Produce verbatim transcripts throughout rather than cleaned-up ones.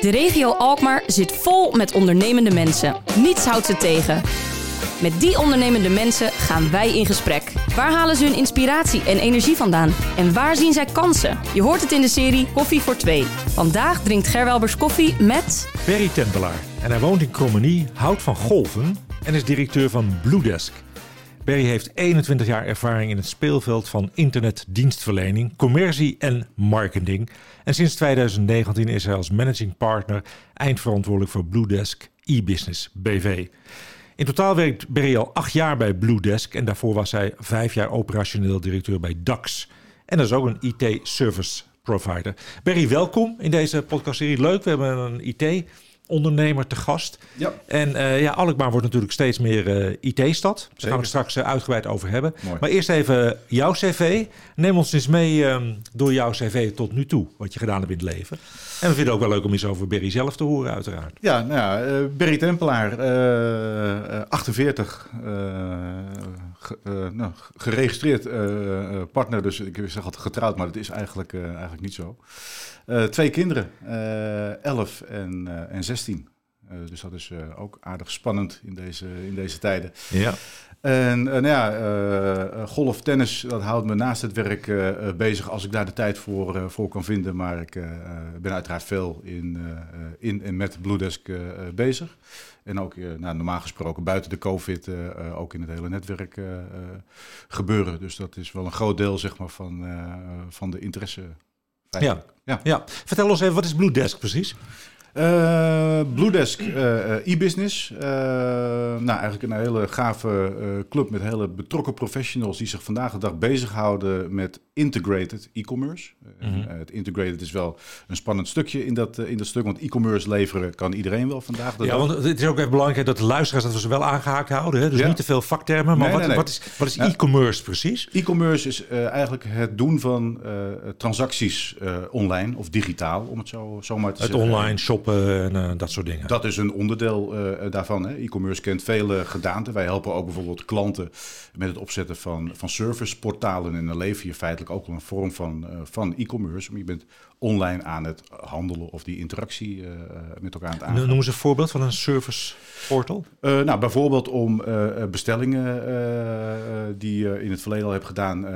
De regio Alkmaar zit vol met ondernemende mensen. Niets houdt ze tegen. Met die ondernemende mensen gaan wij in gesprek. Waar halen ze hun inspiratie en energie vandaan? En waar zien zij kansen? Je hoort het in de serie Koffie voor twee. Vandaag drinkt Gerwelbers koffie met... Perry Tempelaar. En hij woont in Krommenie, houdt van golven en is directeur van BlueDesk. Perry heeft eenentwintig jaar ervaring in het speelveld van internetdienstverlening, commercie en marketing. En sinds twintig negentien is hij als managing partner eindverantwoordelijk voor BlueDesk e-business B V. In totaal werkt Perry al acht jaar bij BlueDesk en daarvoor was hij vijf jaar operationeel directeur bij D A X. En dat is ook een I T-service provider. Perry, welkom in deze podcastserie. Leuk, we hebben een I T-ondernemer te gast. Ja. En uh, ja, Alkmaar wordt natuurlijk steeds meer uh, I T-stad. Daar gaan we het straks uh, uitgebreid over hebben. Mooi. Maar eerst even jouw cv. Neem ons eens mee um, door jouw cv tot nu toe, wat je gedaan hebt in het leven. En we vinden het ook wel leuk om eens over Perry zelf te horen, uiteraard. Ja, nou, uh, Perry Tempelaar, uh, achtenveertig, uh, ge, uh, nou, geregistreerd uh, partner. Dus ik zeg altijd getrouwd, maar dat is eigenlijk, uh, eigenlijk niet zo. Uh, twee kinderen, uh, elf en, uh, en zestien. Uh, dus dat is uh, ook aardig spannend in deze, in deze tijden. Ja. En uh, nou ja, uh, golf, tennis, dat houdt me naast het werk uh, bezig als ik daar de tijd voor, uh, voor kan vinden. Maar ik uh, ben uiteraard veel in, uh, in en met BlueDesk uh, bezig. En ook uh, nou, normaal gesproken buiten de COVID uh, uh, ook in het hele netwerk uh, uh, gebeuren. Dus dat is wel een groot deel, zeg maar, van, uh, van de interesse. Ja. Ja. Ja. Vertel ons even, wat is BlueDesk precies? Uh, BlueDesk uh, e-business. Uh, nou, eigenlijk een hele gave uh, club met hele betrokken professionals die zich vandaag de dag bezighouden met integrated e-commerce. Mm-hmm. Uh, het integrated is wel een spannend stukje in dat, uh, in dat stuk, want e-commerce leveren kan iedereen wel vandaag de ja, dag. Ja, want het is ook echt belangrijk dat de luisteraars dat we ze wel aangehaakt houden. Hè? Dus ja. Niet te veel vaktermen, maar nee, wat, nee, nee. wat is, wat is ja. e-commerce precies? E-commerce is uh, eigenlijk het doen van uh, transacties uh, online of digitaal, om het zo, zo maar te het zeggen. Het online shop. En uh, dat soort dingen. Dat is een onderdeel uh, daarvan. Hè. E-commerce kent vele gedaanten. Wij helpen ook bijvoorbeeld klanten met het opzetten van, van serviceportalen. En dan lever je feitelijk ook een vorm van, uh, van e-commerce. Maar je bent online aan het handelen of die interactie uh, met elkaar aan het aangaan. Noem eens een voorbeeld van een serviceportal. Uh, nou, bijvoorbeeld om uh, bestellingen uh, die je in het verleden al hebt gedaan uh,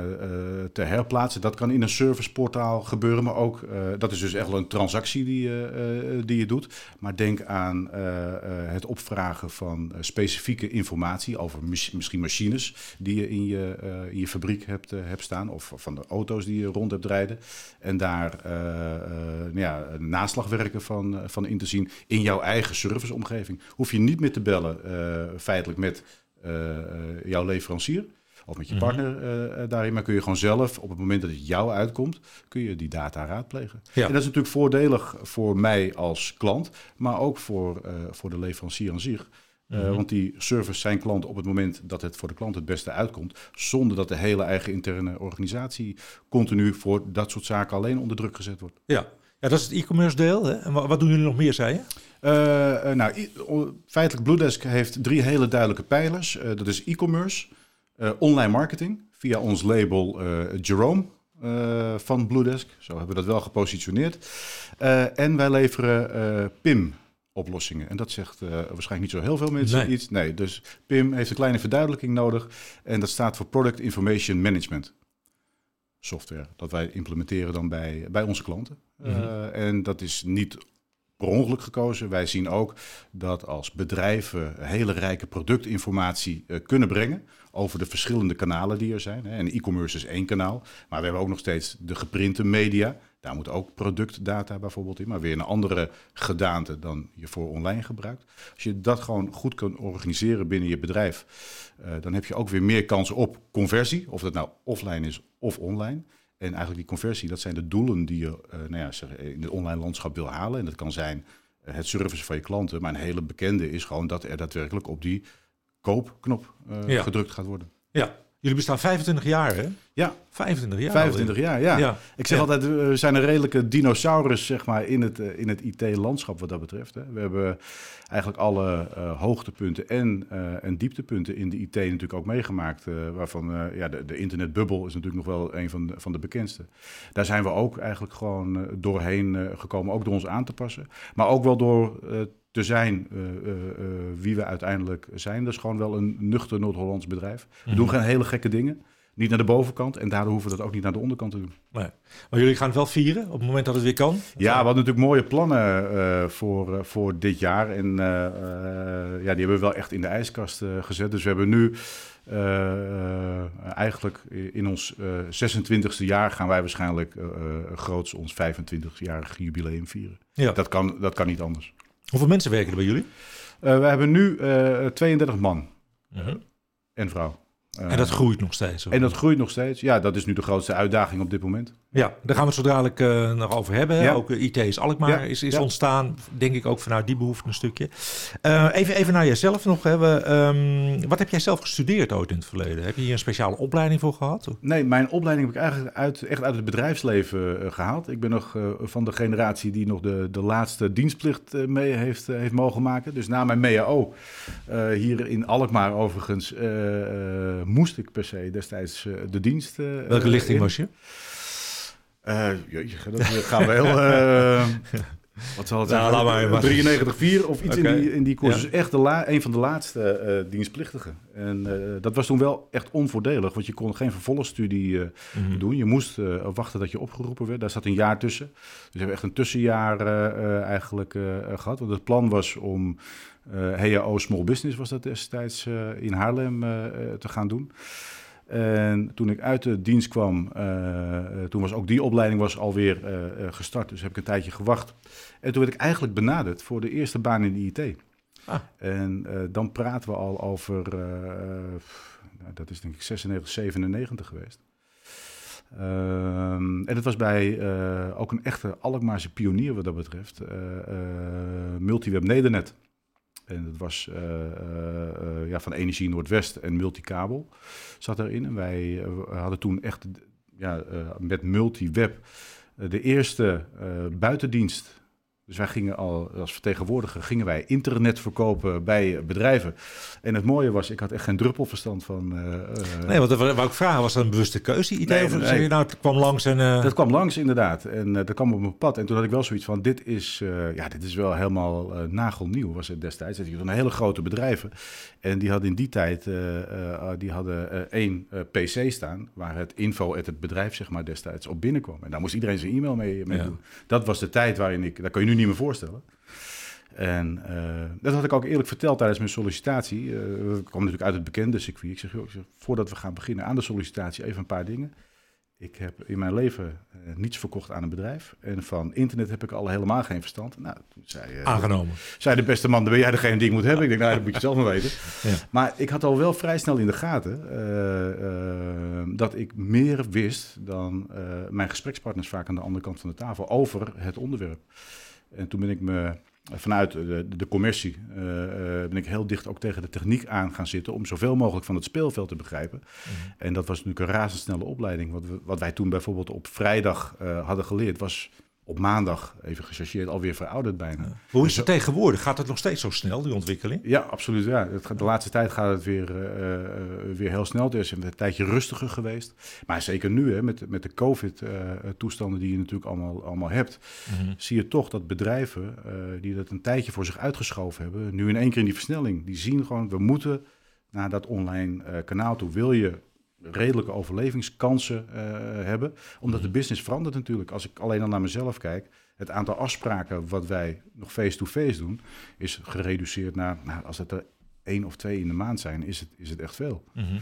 te herplaatsen. Dat kan in een serviceportaal gebeuren. Maar ook, uh, dat is dus echt wel een transactie die je uh, die je doet. Maar denk aan uh, uh, het opvragen van uh, specifieke informatie over mis, misschien machines die je in je, uh, in je fabriek hebt, uh, hebt staan. Of van de auto's die je rond hebt rijden. En daar uh, uh, ja, naslagwerken van, uh, van in te zien in jouw eigen serviceomgeving. Hoef je niet meer te bellen uh, feitelijk met uh, jouw leverancier. Of met je partner uh, daarin, maar kun je gewoon zelf, op het moment dat het jou uitkomt, kun je die data raadplegen. Ja. En dat is natuurlijk voordelig voor mij als klant, maar ook voor, uh, voor de leverancier aan zich. Uh, mm-hmm. Want die service zijn klant op het moment dat het voor de klant het beste uitkomt, zonder dat de hele eigen interne organisatie continu voor dat soort zaken alleen onder druk gezet wordt. Ja. Ja, dat is het e-commerce deel. Hè? En wat doen jullie nog meer, zei je? Uh, uh, nou, i- feitelijk, BlueDesk heeft drie hele duidelijke pijlers. Uh, dat is e-commerce. Uh, online marketing via ons label uh, Jerome uh, van BlueDesk. Zo hebben we dat wel gepositioneerd. Uh, en wij leveren uh, P I M-oplossingen. En dat zegt uh, waarschijnlijk niet zo heel veel mensen nee. iets. Nee, dus P I M heeft een kleine verduidelijking nodig. En dat staat voor Product Information Management software. Dat wij implementeren dan bij, bij onze klanten. Mm-hmm. Uh, en dat is niet per ongeluk gekozen. Wij zien ook dat als bedrijven hele rijke productinformatie uh, kunnen brengen over de verschillende kanalen die er zijn. En e-commerce is één kanaal, maar we hebben ook nog steeds de geprinte media. Daar moet ook productdata bijvoorbeeld in, maar weer een andere gedaante dan je voor online gebruikt. Als je dat gewoon goed kan organiseren binnen je bedrijf, uh, dan heb je ook weer meer kans op conversie, of dat nou offline is of online. En eigenlijk die conversie, dat zijn de doelen die je uh, nou ja, zeg, in het online landschap wil halen. En dat kan zijn het service van je klanten, maar een hele bekende is gewoon dat er daadwerkelijk op die koopknop uh, ja. gedrukt gaat worden. Ja, Jullie bestaan vijfentwintig jaar, hè? Ja. vijfentwintig jaar. vijfentwintig jaar, ja. ja. Ik zeg ja. altijd, we zijn een redelijke dinosaurus, zeg maar, in het, in het I T-landschap wat dat betreft. Hè. We hebben eigenlijk alle uh, hoogtepunten en, uh, en dieptepunten in de I T natuurlijk ook meegemaakt. Uh, waarvan uh, ja, de, de internetbubbel is natuurlijk nog wel een van de, van de bekendste. Daar zijn we ook eigenlijk gewoon uh, doorheen uh, gekomen, ook door ons aan te passen. Maar ook wel door... Uh, te zijn uh, uh, uh, wie we uiteindelijk zijn. Dat is gewoon wel een nuchter Noord-Hollands bedrijf. We mm-hmm. doen geen hele gekke dingen. Niet naar de bovenkant. En daardoor hoeven we dat ook niet naar de onderkant te doen. Nee. Maar jullie gaan het wel vieren op het moment dat het weer kan? Ja, we hadden natuurlijk mooie plannen uh, voor, uh, voor dit jaar. En uh, uh, ja, die hebben we wel echt in de ijskast uh, gezet. Dus we hebben nu... Uh, uh, eigenlijk in ons uh, zesentwintigste jaar gaan wij waarschijnlijk... Uh, uh, groots ons vijfentwintigjarig jubileum vieren. Ja. Dat kan, dat kan niet anders. Hoeveel mensen werken er bij jullie? Uh, we hebben nu uh, tweeëndertig man uh-huh. en vrouw. Uh, en dat groeit nog steeds? Hoor. En dat groeit nog steeds. Ja, dat is nu de grootste uitdaging op dit moment. Ja, daar gaan we het zo dadelijk uh, nog over hebben. Ja. Ook uh, I T is Alkmaar ja. is, is ja. ontstaan, denk ik ook vanuit die behoefte een stukje. Uh, even, even naar jezelf nog. Hebben. Um, wat heb jij zelf gestudeerd ooit in het verleden? Heb je hier een speciale opleiding voor gehad? Of? Nee, mijn opleiding heb ik eigenlijk uit, echt uit het bedrijfsleven uh, gehaald. Ik ben nog uh, van de generatie die nog de, de laatste dienstplicht uh, mee heeft, uh, heeft mogen maken. Dus na mijn M A O, uh, hier in Alkmaar overigens, uh, uh, moest ik per se destijds uh, de dienst uh, Welke lichting in. was je? Uh, jeetje, dat gaan we heel... Uh, wat zal het nou, zijn? drieënnegentig vier of iets okay. in die, in die koers. Ja. Dus echt de la- een van de laatste uh, dienstplichtigen. En uh, dat was toen wel echt onvoordelig, want je kon geen vervolgstudie uh, mm-hmm. doen. Je moest uh, wachten dat je opgeroepen werd. Daar zat een jaar tussen. Dus we hebben echt een tussenjaar uh, uh, eigenlijk uh, gehad. Want het plan was om... Uh, H A O Small Business was dat destijds uh, in Haarlem uh, uh, te gaan doen. En toen ik uit de dienst kwam, uh, uh, toen was ook die opleiding was alweer uh, uh, gestart. Dus heb ik een tijdje gewacht. En toen werd ik eigenlijk benaderd voor de eerste baan in de I T. Ah. En uh, dan praten we al over, uh, nou, dat is denk ik zesennegentig, zevenennegentig geweest. Uh, en dat was bij uh, ook een echte Alkmaarse pionier wat dat betreft. Uh, uh, Multiweb Nedernet. En dat was uh, uh, ja, van Energie Noordwest en Multikabel zat erin. En wij uh, hadden toen echt ja, uh, met Multiweb uh, de eerste uh, buitendienst. Dus wij gingen al als vertegenwoordiger gingen wij internet verkopen bij bedrijven. En het mooie was, ik had echt geen druppel verstand van... Uh, nee, want dat wou ik vragen, was dat een bewuste keuze? Idee, nee, of nee. Zeg je, nou, het kwam langs en... Uh... Dat kwam langs, inderdaad. En uh, dat kwam op mijn pad. En toen had ik wel zoiets van, dit is, uh, ja, dit is wel helemaal uh, nagelnieuw, was het destijds. Dat je dan hele grote bedrijven. En die hadden in die tijd uh, uh, die hadden, uh, één uh, P C staan, waar het info uit het bedrijf zeg maar, destijds op binnenkwam. En daar moest iedereen zijn e-mail mee, mee ja. doen. Dat was de tijd waarin ik... Daar kun je nu niet meer voorstellen. En uh, dat had ik ook eerlijk verteld tijdens mijn sollicitatie. Uh, ik kwam natuurlijk uit het bekende circuit. Ik zeg, joh, ik zeg, voordat we gaan beginnen aan de sollicitatie, even een paar dingen. Ik heb in mijn leven uh, niets verkocht aan een bedrijf. En van internet heb ik al helemaal geen verstand. Nou, toen zei, uh, Aangenomen. zei de beste man, dan ben jij degene die ik moet hebben. Ik denk, nou, dat moet je zelf maar weten. Ja. Maar ik had al wel vrij snel in de gaten uh, uh, dat ik meer wist dan uh, mijn gesprekspartners vaak aan de andere kant van de tafel over het onderwerp. En toen ben ik me vanuit de, de commercie uh, ben ik heel dicht ook tegen de techniek aan gaan zitten om zoveel mogelijk van het speelveld te begrijpen. Mm-hmm. En dat was natuurlijk een razendsnelle opleiding. Wat, we, wat wij toen bijvoorbeeld op vrijdag uh, hadden geleerd was op maandag, even gechargeerd, alweer verouderd bijna. Ja. Hoe is het zo, tegenwoordig? Gaat het nog steeds zo snel, die ontwikkeling? Ja, absoluut. Ja. Het gaat, de laatste tijd gaat het weer, uh, uh, weer heel snel. Er is een tijdje rustiger geweest. Maar zeker nu, hè, met, met de COVID-toestanden uh, die je natuurlijk allemaal, allemaal hebt... Mm-hmm. zie je toch dat bedrijven uh, die dat een tijdje voor zich uitgeschoven hebben... nu in één keer in die versnelling, die zien gewoon... we moeten naar dat online uh, kanaal toe, wil je... redelijke overlevingskansen uh, hebben. Omdat de business verandert natuurlijk. Als ik alleen al naar mezelf kijk... het aantal afspraken wat wij nog face-to-face doen... is gereduceerd naar... Nou, als het er één of twee in de maand zijn... is het, is het echt veel. Mm-hmm.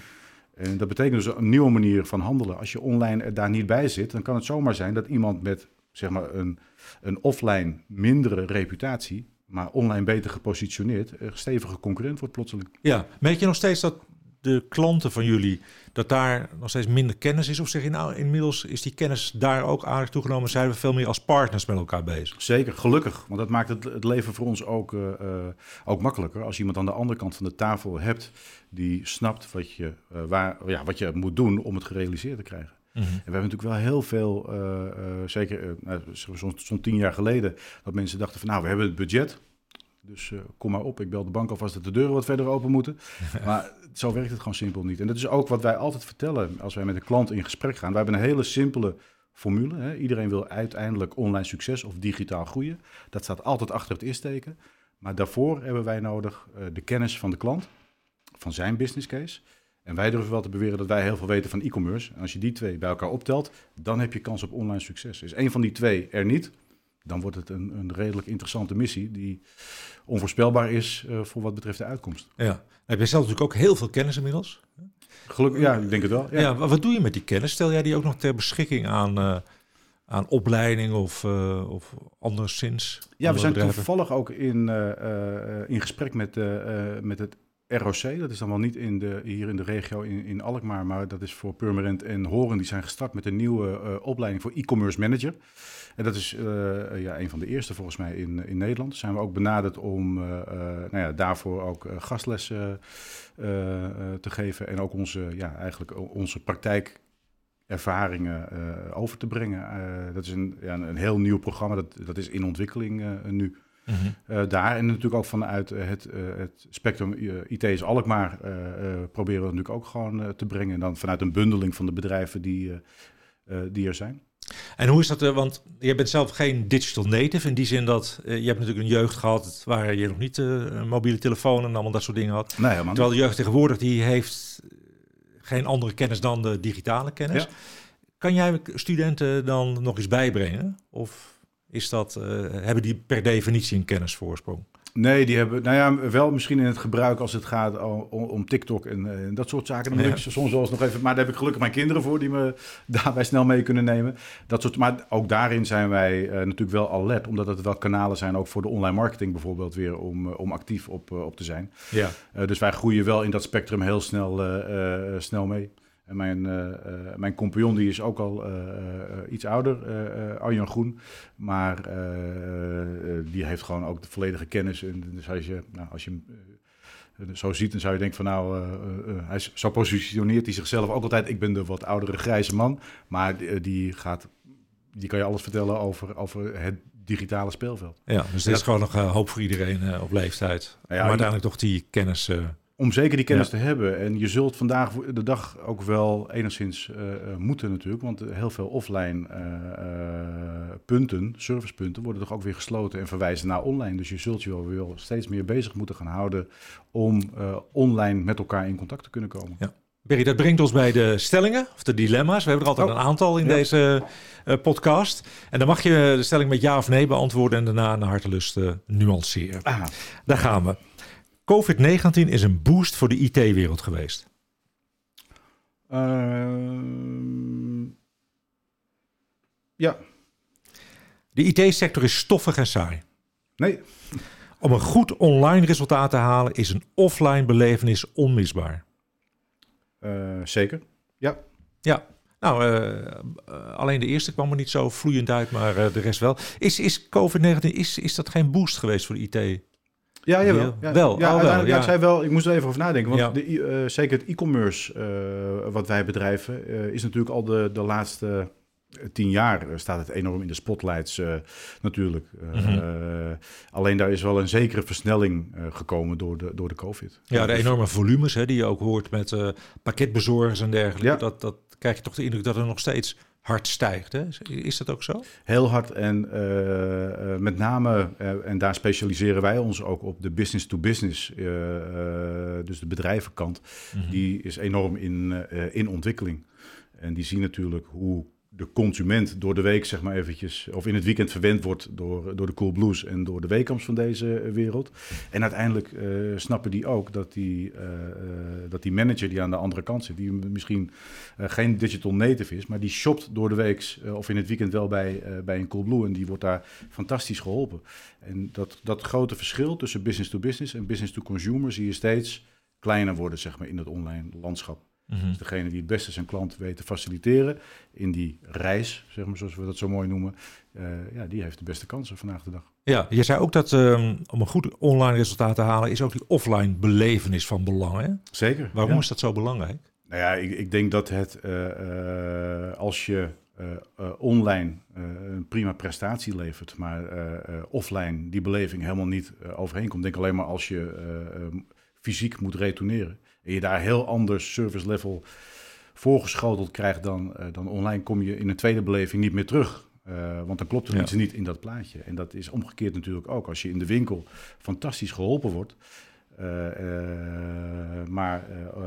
En dat betekent dus een nieuwe manier van handelen. Als je online daar niet bij zit... dan kan het zomaar zijn dat iemand met zeg maar een, een offline mindere reputatie... maar online beter gepositioneerd... een stevige concurrent wordt plotseling. Ja, merk je nog steeds dat... de klanten van jullie, dat daar nog steeds minder kennis is? Of zeg je nou, inmiddels is die kennis daar ook aardig toegenomen? Zijn we veel meer als partners met elkaar bezig? Zeker, gelukkig. Want dat maakt het, het leven voor ons ook, uh, ook makkelijker. Als je iemand aan de andere kant van de tafel hebt die snapt wat je, uh, waar, ja, wat je moet doen om het gerealiseerd te krijgen. Mm-hmm. En we hebben natuurlijk wel heel veel, uh, uh, zeker uh, nou, zo'n, zo'n tien jaar geleden, dat mensen dachten van nou, we hebben het budget. Dus uh, kom maar op, ik bel de bank alvast dat de deuren wat verder open moeten. Maar zo werkt het gewoon simpel niet. En dat is ook wat wij altijd vertellen als wij met een klant in gesprek gaan. Wij hebben een hele simpele formule. Hè. Iedereen wil uiteindelijk online succes of digitaal groeien. Dat staat altijd achter het is-teken. Maar daarvoor hebben wij nodig uh, de kennis van de klant, van zijn business case. En wij durven wel te beweren dat wij heel veel weten van e-commerce. En als je die twee bij elkaar optelt, dan heb je kans op online succes. Is één van die twee er niet, dan wordt het een, een redelijk interessante missie die onvoorspelbaar is uh, voor wat betreft de uitkomst. Ja, nou, heb je zelf natuurlijk ook heel veel kennis inmiddels? Gelukkig, ja, ik denk het wel. Ja. Ja, wat doe je met die kennis? Stel jij die ook nog ter beschikking aan, uh, aan opleiding of, uh, of anderszins? Ja, andere we zijn bedrijven. Toevallig ook in, uh, uh, in gesprek met, uh, uh, met het R O C. Dat is dan wel niet in de, hier in de regio in, in Alkmaar, maar dat is voor Purmerend en Hoorn. Die zijn gestart met een nieuwe uh, opleiding voor e-commerce manager. En dat is uh, ja, een van de eerste volgens mij in, in Nederland. Zijn we ook benaderd om uh, uh, nou ja, daarvoor ook uh, gastlessen uh, uh, te geven. En ook onze, ja, eigenlijk onze praktijkervaringen uh, over te brengen. Uh, dat is een, ja, een heel nieuw programma. Dat, dat is in ontwikkeling uh, nu. Mm-hmm. Uh, daar en natuurlijk ook vanuit het, uh, het spectrum uh, I T is Alkmaar uh, uh, proberen we natuurlijk ook gewoon uh, te brengen. En dan vanuit een bundeling van de bedrijven die, uh, uh, die er zijn. En hoe is dat? Uh, want je bent zelf geen digital native in die zin dat uh, je hebt natuurlijk een jeugd gehad waar je nog niet uh, een mobiele telefoon en allemaal dat soort dingen had. Nee, helemaal. Terwijl de jeugd tegenwoordig die heeft geen andere kennis dan de digitale kennis. Ja. Kan jij studenten dan nog eens bijbrengen? Of is dat, uh, hebben die per definitie een kennisvoorsprong? Nee, die hebben, nou ja, wel misschien in het gebruik als het gaat om, om TikTok en, en dat soort zaken. Dan ja. moet ik soms wel eens nog even, maar daar heb ik gelukkig mijn kinderen voor die me daarbij snel mee kunnen nemen. Dat soort, maar ook daarin zijn wij uh, natuurlijk wel alert, omdat het wel kanalen zijn ook voor de online marketing bijvoorbeeld weer om, om actief op, op te zijn. Ja. Uh, dus wij groeien wel in dat spectrum heel snel, uh, uh, snel mee. En mijn, uh, uh, mijn compagnon die is ook al uh, uh, iets ouder, uh, uh, Arjan Groen. Maar uh, uh, die heeft gewoon ook de volledige kennis. En dus als je, nou, als je hem uh, zo ziet, dan zou je denken van nou, uh, uh, uh, hij is, zo positioneert hij zichzelf ook altijd. Ik ben de wat oudere grijze man. Maar uh, die gaat, die kan je alles vertellen over, over het digitale speelveld. Ja, dus er is gewoon nog uh, hoop voor iedereen uh, op leeftijd. Ja, ja, maar uiteindelijk toch die kennis... Uh, Om zeker die kennis ja. te hebben. En je zult vandaag de dag ook wel enigszins uh, moeten natuurlijk. Want heel veel offline uh, punten, servicepunten, worden toch ook weer gesloten en verwijzen naar online. Dus je zult je wel weer steeds meer bezig moeten gaan houden om uh, online met elkaar in contact te kunnen komen. Ja. Perry, dat brengt ons bij de stellingen of de dilemma's. We hebben er altijd oh. een aantal in ja. deze uh, podcast. En dan mag je de stelling met ja of nee beantwoorden en daarna naar hartelust uh, nuanceren. Ah. Daar gaan we. covid negentien is een boost voor de I T-wereld geweest. Uh, ja. De I T-sector is stoffig en saai. Nee. Om een goed online resultaat te halen is een offline belevenis onmisbaar. Uh, zeker. Ja. Ja. Nou, uh, alleen de eerste kwam er niet zo vloeiend uit, maar uh, de rest wel. Is, is covid negentien is, is dat geen boost geweest voor de I T? Ja, jawel. Ja, wel. Ja, oh, wel ja. Ik zei wel, ik moest er even over nadenken. Want ja. de, uh, zeker het e-commerce uh, wat wij bedrijven, uh, is natuurlijk al de, de laatste tien jaar uh, staat het enorm in de spotlights uh, natuurlijk. Uh, mm-hmm. uh, alleen daar is wel een zekere versnelling uh, gekomen door de, door de COVID. Ja, de enorme volumes hè, die je ook hoort met uh, pakketbezorgers en dergelijke. Ja. Dat, dat krijg je toch de indruk dat er nog steeds hard stijgt. Hè? Is dat ook zo? Heel hard en uh, met name, uh, en daar specialiseren wij ons ook op, de business-to-business, uh, uh, dus de bedrijvenkant, mm-hmm. die is enorm in, uh, in ontwikkeling. En die zien natuurlijk hoe de consument door de week, zeg maar eventjes, of in het weekend verwend wordt door, door de Coolblues en door de Weekamps van deze wereld. En uiteindelijk uh, snappen die ook dat die, uh, dat die manager die aan de andere kant zit, die misschien uh, geen digital native is, maar die shopt door de week uh, of in het weekend wel bij, uh, bij een Coolblue en die wordt daar fantastisch geholpen. En dat, dat grote verschil tussen business to business en business to consumer zie je steeds kleiner worden, zeg maar, in het online landschap. Mm-hmm. Dus degene die het beste zijn klant weet te faciliteren in die reis, zeg maar, zoals we dat zo mooi noemen, uh, ja, die heeft de beste kansen vandaag de dag. Ja, je zei ook dat um, om een goed online resultaat te halen is ook die offline belevenis van belang, hè? Zeker. Waarom ja. is dat zo belangrijk? Nou ja, ik, ik denk dat het uh, uh, als je uh, uh, online uh, een prima prestatie levert, maar uh, uh, offline die beleving helemaal niet uh, overheen komt. Denk alleen maar als je uh, um, fysiek moet retourneren. En je daar heel anders service level voorgeschoteld krijgt dan, uh, dan online, kom je in een tweede beleving niet meer terug. Uh, want dan klopt er ja. iets niet in dat plaatje. En dat is omgekeerd natuurlijk ook. Als je in de winkel fantastisch geholpen wordt, uh, uh, maar uh, uh,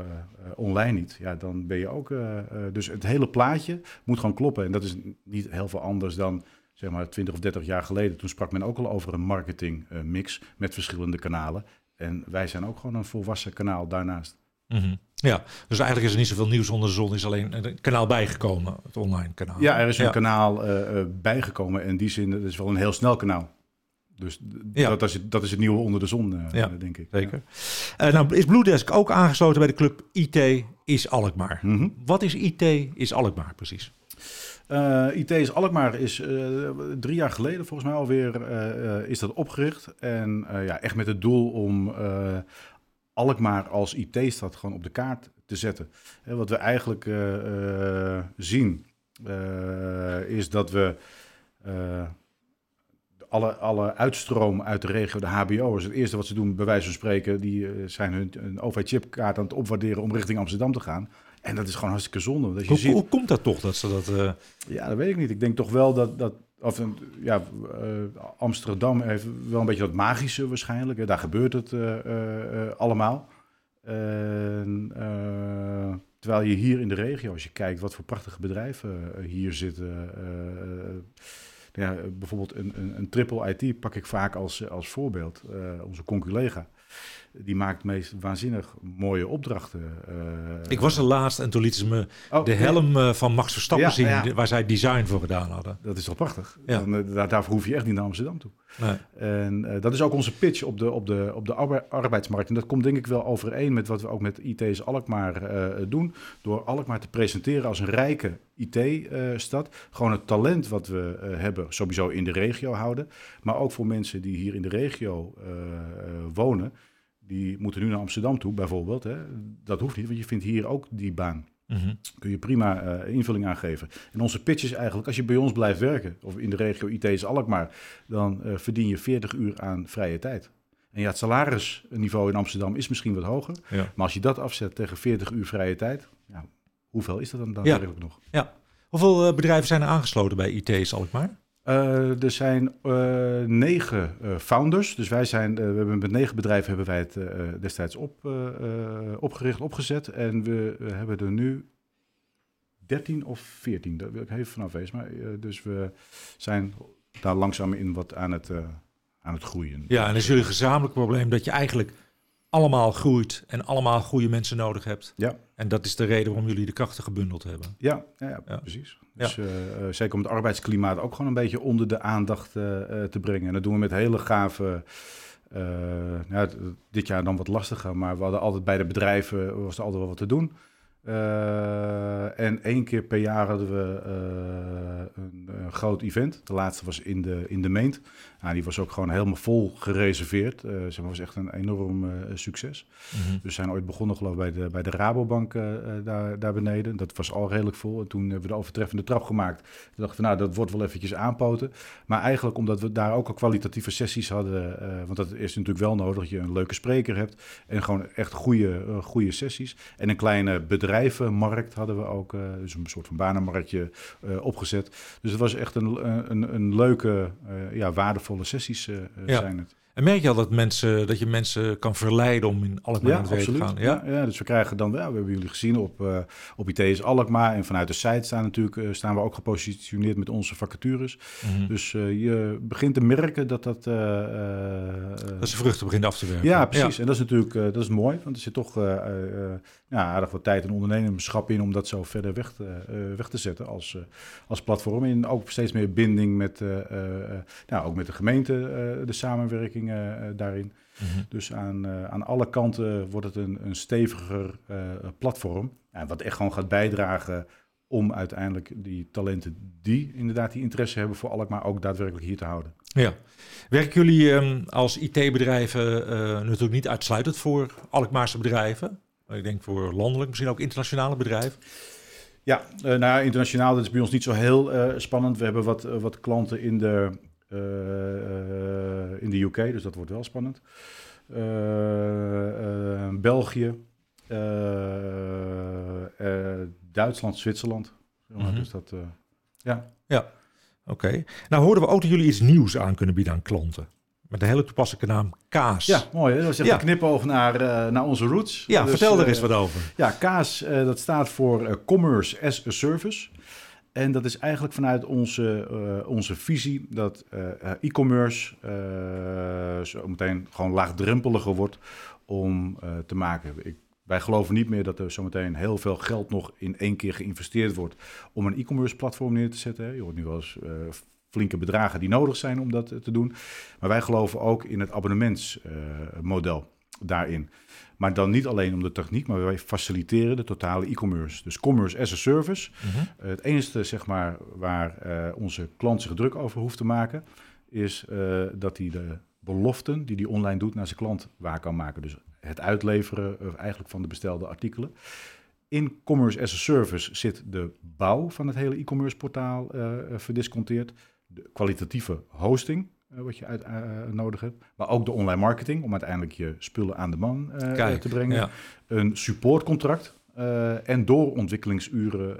online niet, ja, dan ben je ook... Uh, uh, dus het hele plaatje moet gewoon kloppen. En dat is niet heel veel anders dan, zeg maar, twintig of dertig jaar geleden. Toen sprak men ook al over een marketingmix uh, met verschillende kanalen. En wij zijn ook gewoon een volwassen kanaal daarnaast. Mm-hmm. Ja, dus eigenlijk is er niet zoveel nieuws onder de zon. Er is alleen een kanaal bijgekomen, het online kanaal. Ja, er is een ja. kanaal uh, bijgekomen. En in die zin, dat is wel een heel snel kanaal. Dus d- ja. dat, is het, dat is het nieuwe onder de zon, uh, ja, denk ik. Zeker. Ja. Uh, nou, is BlueDesk ook aangesloten bij de club I T is Alkmaar. Mm-hmm. Wat is I T is Alkmaar precies? Uh, I T is Alkmaar is uh, drie jaar geleden volgens mij alweer uh, uh, is dat opgericht. En uh, ja, echt met het doel om uh, Alkmaar als I T-stad gewoon op de kaart te zetten. En wat we eigenlijk uh, uh, zien uh, is dat we uh, alle, alle uitstroom uit de regio, de H B O'ers, het eerste wat ze doen bij wijze van spreken, die uh, zijn hun, hun O V-chipkaart aan het opwaarderen om richting Amsterdam te gaan. En dat is gewoon hartstikke zonde. Dat je hoe, ziet... hoe komt dat toch? Dat ze dat, uh... Ja, dat weet ik niet. Ik denk toch wel dat... dat of, ja, uh, Amsterdam heeft wel een beetje dat magische waarschijnlijk. Daar gebeurt het uh, uh, uh, allemaal. Uh, uh, terwijl je hier in de regio, als je kijkt wat voor prachtige bedrijven uh, hier zitten. Uh, ja, bijvoorbeeld een, een, een Triple I T pak ik vaak als, als voorbeeld. Uh, onze conculega. Die maakt meest waanzinnig mooie opdrachten. Uh, ik was er laatst en toen lieten ze me oh, de helm uh, van Max Verstappen ja, zien... Ja. waar zij design voor gedaan hadden. Dat is toch prachtig? Ja. Dan, uh, daar, daarvoor hoef je echt niet naar Amsterdam toe. Nee. En uh, dat is ook onze pitch op de, op, de, op de arbeidsmarkt. En dat komt denk ik wel overeen met wat we ook met I T is Alkmaar uh, doen. Door Alkmaar te presenteren als een rijke I T-stad. Uh, Gewoon het talent wat we uh, hebben sowieso in de regio houden. Maar ook voor mensen die hier in de regio uh, wonen... Die moeten nu naar Amsterdam toe, bijvoorbeeld. Hè. Dat hoeft niet, want je vindt hier ook die baan. Mm-hmm. Kun je prima uh, invulling aan geven. En onze pitch is eigenlijk, als je bij ons blijft werken... of in de regio I T is Alkmaar... dan uh, verdien je veertig uur aan vrije tijd. En ja, het salarisniveau in Amsterdam is misschien wat hoger. Ja. Maar als je dat afzet tegen veertig uur vrije tijd... Ja, hoeveel is dat dan daadwerkelijk ja. nog? Ja. Hoeveel uh, bedrijven zijn er aangesloten bij I T is Alkmaar? Uh, er zijn uh, negen uh, founders, dus wij zijn, uh, we hebben met negen bedrijven hebben wij het uh, destijds op, uh, uh, opgericht, opgezet. En we uh, hebben er nu dertien of veertien, daar wil ik even vanaf wezen. Maar, uh, dus we zijn daar langzaam in wat aan het, uh, aan het groeien. Ja, en dat is jullie gezamenlijk probleem dat je eigenlijk allemaal groeit en allemaal goede mensen nodig hebt. Ja. En dat is de reden waarom jullie de krachten gebundeld hebben. Ja, ja, ja, ja. precies. Dus ja. uh, zeker om het arbeidsklimaat ook gewoon een beetje onder de aandacht uh, te brengen. En dat doen we met hele gave... Uh, nou, dit jaar dan wat lastiger, maar we hadden altijd bij de bedrijven... was er altijd wel wat te doen. Uh, en één keer per jaar hadden we uh, een, een groot event. De laatste was in de, in de Meent. Nou, die was ook gewoon helemaal vol gereserveerd. Uh, zeg maar, was echt een enorm uh, succes. Mm-hmm. We zijn ooit begonnen geloof ik bij de, bij de Rabobank uh, daar, daar beneden. Dat was al redelijk vol. En toen hebben we de overtreffende trap gemaakt. Toen dachten we, nou, dat wordt wel eventjes aanpoten. Maar eigenlijk omdat we daar ook al kwalitatieve sessies hadden. Uh, want dat is natuurlijk wel nodig dat je een leuke spreker hebt. En gewoon echt goede, uh, goede sessies. En een kleine bedrijf. Bedrijvenmarkt hadden we ook, dus een soort van banenmarktje uh, opgezet. Dus het was echt een, een, een leuke, uh, ja, waardevolle sessies uh, ja. zijn het. En merk je al dat mensen dat je mensen kan verleiden om in Alkmaar ja, aan het werk te gaan? Ja? Ja, ja, dus we krijgen dan, ja, we hebben jullie gezien op, uh, op I T is Alkmaar. En vanuit de site staan, natuurlijk, uh, staan we ook gepositioneerd met onze vacatures. Mm-hmm. Dus uh, je begint te merken dat dat... Uh, uh, dat ze vruchten beginnen af te werken. Ja, precies. Ja. En dat is natuurlijk uh, dat is mooi, want er zit toch uh, uh, ja, aardig wat tijd en ondernemerschap in om dat zo verder weg te, uh, weg te zetten als, uh, als platform. En ook steeds meer binding met, uh, uh, nou, ook met de gemeente, uh, de samenwerking uh, daarin. Mm-hmm. Dus aan, uh, aan alle kanten wordt het een, een steviger uh, platform. Ja, wat echt gewoon gaat bijdragen om uiteindelijk die talenten die inderdaad die interesse hebben voor Alkmaar ook daadwerkelijk hier te houden. Ja. Werken jullie um, als I T-bedrijven uh, natuurlijk niet uitsluitend voor Alkmaarse bedrijven? Ik denk voor landelijk, misschien ook internationale bedrijven. Ja, uh, nou ja, internationaal, dat is bij ons niet zo heel uh, spannend. We hebben wat, uh, wat klanten in de, uh, uh, in de U K, dus dat wordt wel spannend. Uh, uh, België. Uh, uh, Duitsland, Zwitserland. Mm-hmm. Dus dat, uh, ja. Ja, oké. Okay. Nou hoorden we ook dat jullie iets nieuws aan kunnen bieden aan klanten. Met de hele toepasselijke naam Kaas. Ja, mooi. Hè? Dat is echt ja. een knipoog naar, uh, naar onze roots. Ja, dus, vertel uh, er eens wat over. Ja, Kaas, uh, dat staat voor uh, Commerce as a Service. En dat is eigenlijk vanuit onze, uh, onze visie dat uh, e-commerce uh, zo meteen gewoon laagdrempeliger wordt om uh, te maken. Ik Wij geloven niet meer dat er zometeen heel veel geld nog in één keer geïnvesteerd wordt om een e-commerce platform neer te zetten. Je hoort nu wel eens uh, flinke bedragen die nodig zijn om dat te doen. Maar wij geloven ook in het abonnementsmodel uh, daarin. Maar dan niet alleen om de techniek, maar wij faciliteren de totale e-commerce. Dus commerce as a service. Mm-hmm. Uh, het enige zeg maar, waar uh, onze klant zich druk over hoeft te maken is uh, dat hij de beloften die hij online doet naar zijn klant waar kan maken. Dus het uitleveren uh, eigenlijk van de bestelde artikelen. In Commerce as a Service zit de bouw van het hele e-commerce portaal uh, verdisconteerd. De kwalitatieve hosting, uh, wat je uit, uh, nodig hebt. Maar ook de online marketing, om uiteindelijk je spullen aan de man uh, Kijk, te brengen. Ja. Een supportcontract uh, en doorontwikkelingsuren.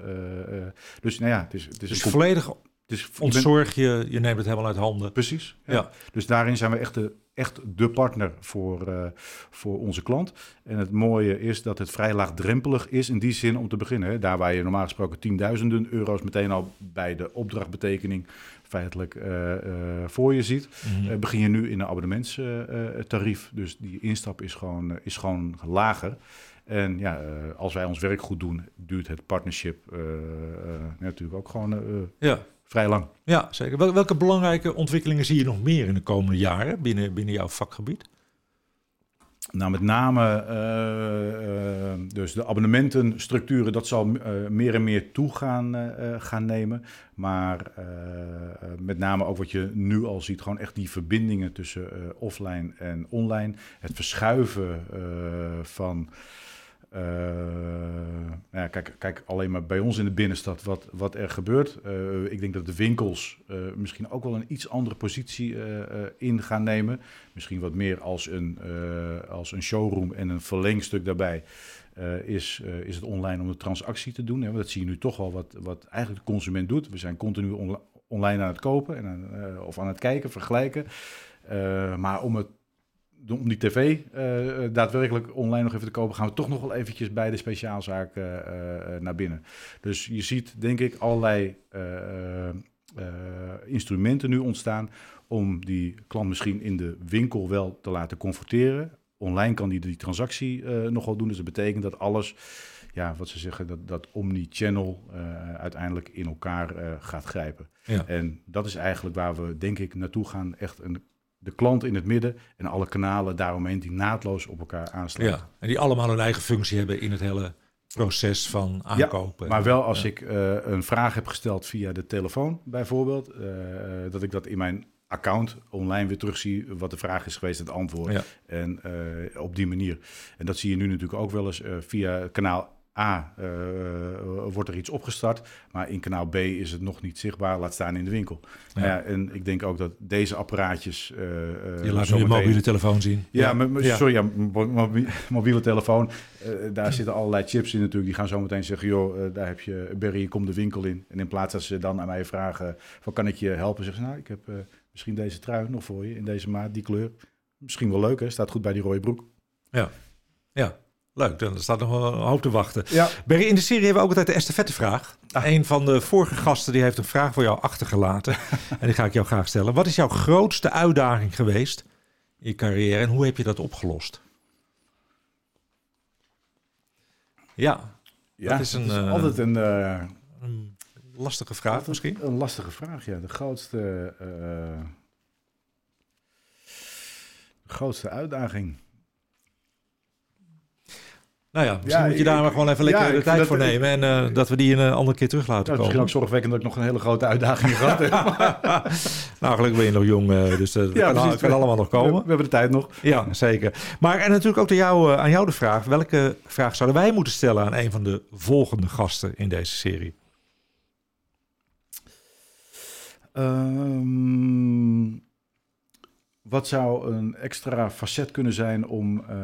Uh, uh, dus nou ja, het is, het is dus een volledig dus ontzorg je, je neemt het helemaal uit handen. Precies. Ja. Ja. Dus daarin zijn we echt de, echt de partner voor, uh, voor onze klant. En het mooie is dat het vrij laagdrempelig is in die zin om te beginnen. Hè. Daar waar je normaal gesproken tienduizenden euro's meteen al bij de opdrachtbetekening feitelijk uh, uh, voor je ziet, mm-hmm. uh, begin je nu in een abonnementstarief. Uh, uh, dus die instap is gewoon, uh, is gewoon lager. En ja, uh, als wij ons werk goed doen, duurt het partnership uh, uh, natuurlijk ook gewoon... Uh, ja. Vrij lang. Ja, zeker. Wel, welke belangrijke ontwikkelingen zie je nog meer in de komende jaren binnen, binnen jouw vakgebied? Nou, met name uh, uh, dus de abonnementenstructuren, dat zal uh, meer en meer toe gaan, uh, gaan nemen. Maar uh, met name ook wat je nu al ziet, gewoon echt die verbindingen tussen uh, offline en online. Het verschuiven uh, van... Uh, ja, kijk, kijk alleen maar bij ons in de binnenstad wat, wat er gebeurt. Uh, ik denk dat de winkels uh, misschien ook wel een iets andere positie uh, uh, in gaan nemen. Misschien wat meer als een, uh, als een showroom en een verlengstuk daarbij uh, is, uh, is het online om de transactie te doen. Hè? Want dat zie je nu toch wel wat, wat eigenlijk de consument doet. We zijn continu onla- online aan het kopen en aan, uh, of aan het kijken, vergelijken. Uh, maar om het om die tv uh, daadwerkelijk online nog even te kopen, gaan we toch nog wel eventjes bij de speciaalzaak uh, uh, naar binnen. Dus je ziet, denk ik, allerlei uh, uh, instrumenten nu ontstaan om die klant misschien in de winkel wel te laten confronteren. Online kan die die transactie uh, nog wel doen. Dus dat betekent dat alles, ja, wat ze zeggen, dat, dat omni-channel uh, uiteindelijk in elkaar uh, gaat grijpen. Ja. En dat is eigenlijk waar we, denk ik, naartoe gaan. Echt een de klant in het midden en alle kanalen daaromheen die naadloos op elkaar aansluiten. Ja, en die allemaal hun eigen functie hebben in het hele proces van aankopen. Ja, maar wel als ja. ik uh, een vraag heb gesteld via de telefoon bijvoorbeeld, uh, dat ik dat in mijn account online weer terugzie wat de vraag is geweest, het antwoord. Ja. En uh, op die manier. En dat zie je nu natuurlijk ook wel eens uh, via kanaal A uh, wordt er iets opgestart, maar in kanaal B is het nog niet zichtbaar, laat staan in de winkel. Ja. Nou ja, en ik denk ook dat deze apparaatjes... Uh, je laat je mobiele telefoon zien. Ja, ja. M- sorry, ja, m- mobiele telefoon. Uh, daar zitten allerlei chips in natuurlijk. Die gaan zo meteen zeggen, joh, uh, daar heb je, Barry, kom de winkel in. En in plaats dat ze dan aan mij vragen, van kan ik je helpen? Zeggen ze, nou, ik heb uh, misschien deze trui nog voor je, in deze maat, die kleur. Misschien wel leuk, hè? Staat goed bij die rode broek. Ja, ja. Leuk, dan staat nog een hoop te wachten. Ja. Barry, in de serie hebben we ook altijd de estafettevraag. Ah. Een van de vorige gasten die heeft een vraag voor jou achtergelaten. En die ga ik jou graag stellen. Wat is jouw grootste uitdaging geweest je carrière en hoe heb je dat opgelost? Ja, ja dat is, een, dat is uh, altijd een, uh, een lastige vraag misschien. Een lastige vraag, ja. De grootste, uh, de grootste uitdaging. Nou ja, misschien ja, moet je daar ik, maar gewoon even lekker ja, de tijd voor nemen. Ik, en uh, dat we die een uh, andere keer terug laten ja, komen. Misschien ook zorgwekkend dat ik nog een hele grote uitdaging gehad heb. Nou, gelukkig ben je nog jong, uh, dus dat uh, ja, kan, kan allemaal nog komen. We, we hebben de tijd nog. Ja, zeker. Maar en natuurlijk ook de jou, uh, aan jou de vraag. Welke vraag zouden wij moeten stellen aan een van de volgende gasten in deze serie? Um... Wat zou een extra facet kunnen zijn om uh,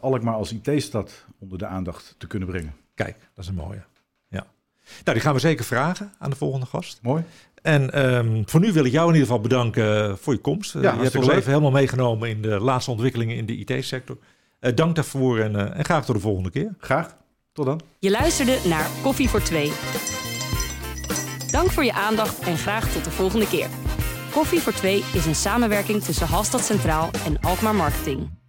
Alkmaar als I T-stad onder de aandacht te kunnen brengen? Kijk, dat is een mooie. Ja. Nou, die gaan we zeker vragen aan de volgende gast. Mooi. En um, voor nu wil ik jou in ieder geval bedanken voor je komst. Ja, je hebt ons leuk. Even helemaal meegenomen in de laatste ontwikkelingen in de I T-sector. Uh, dank daarvoor en, uh, en graag tot de volgende keer. Graag. Tot dan. Je luisterde naar Koffie voor Twee. Dank voor je aandacht en graag tot de volgende keer. Koffie voor Twee is een samenwerking tussen Halstad Centraal en Alkmaar Marketing.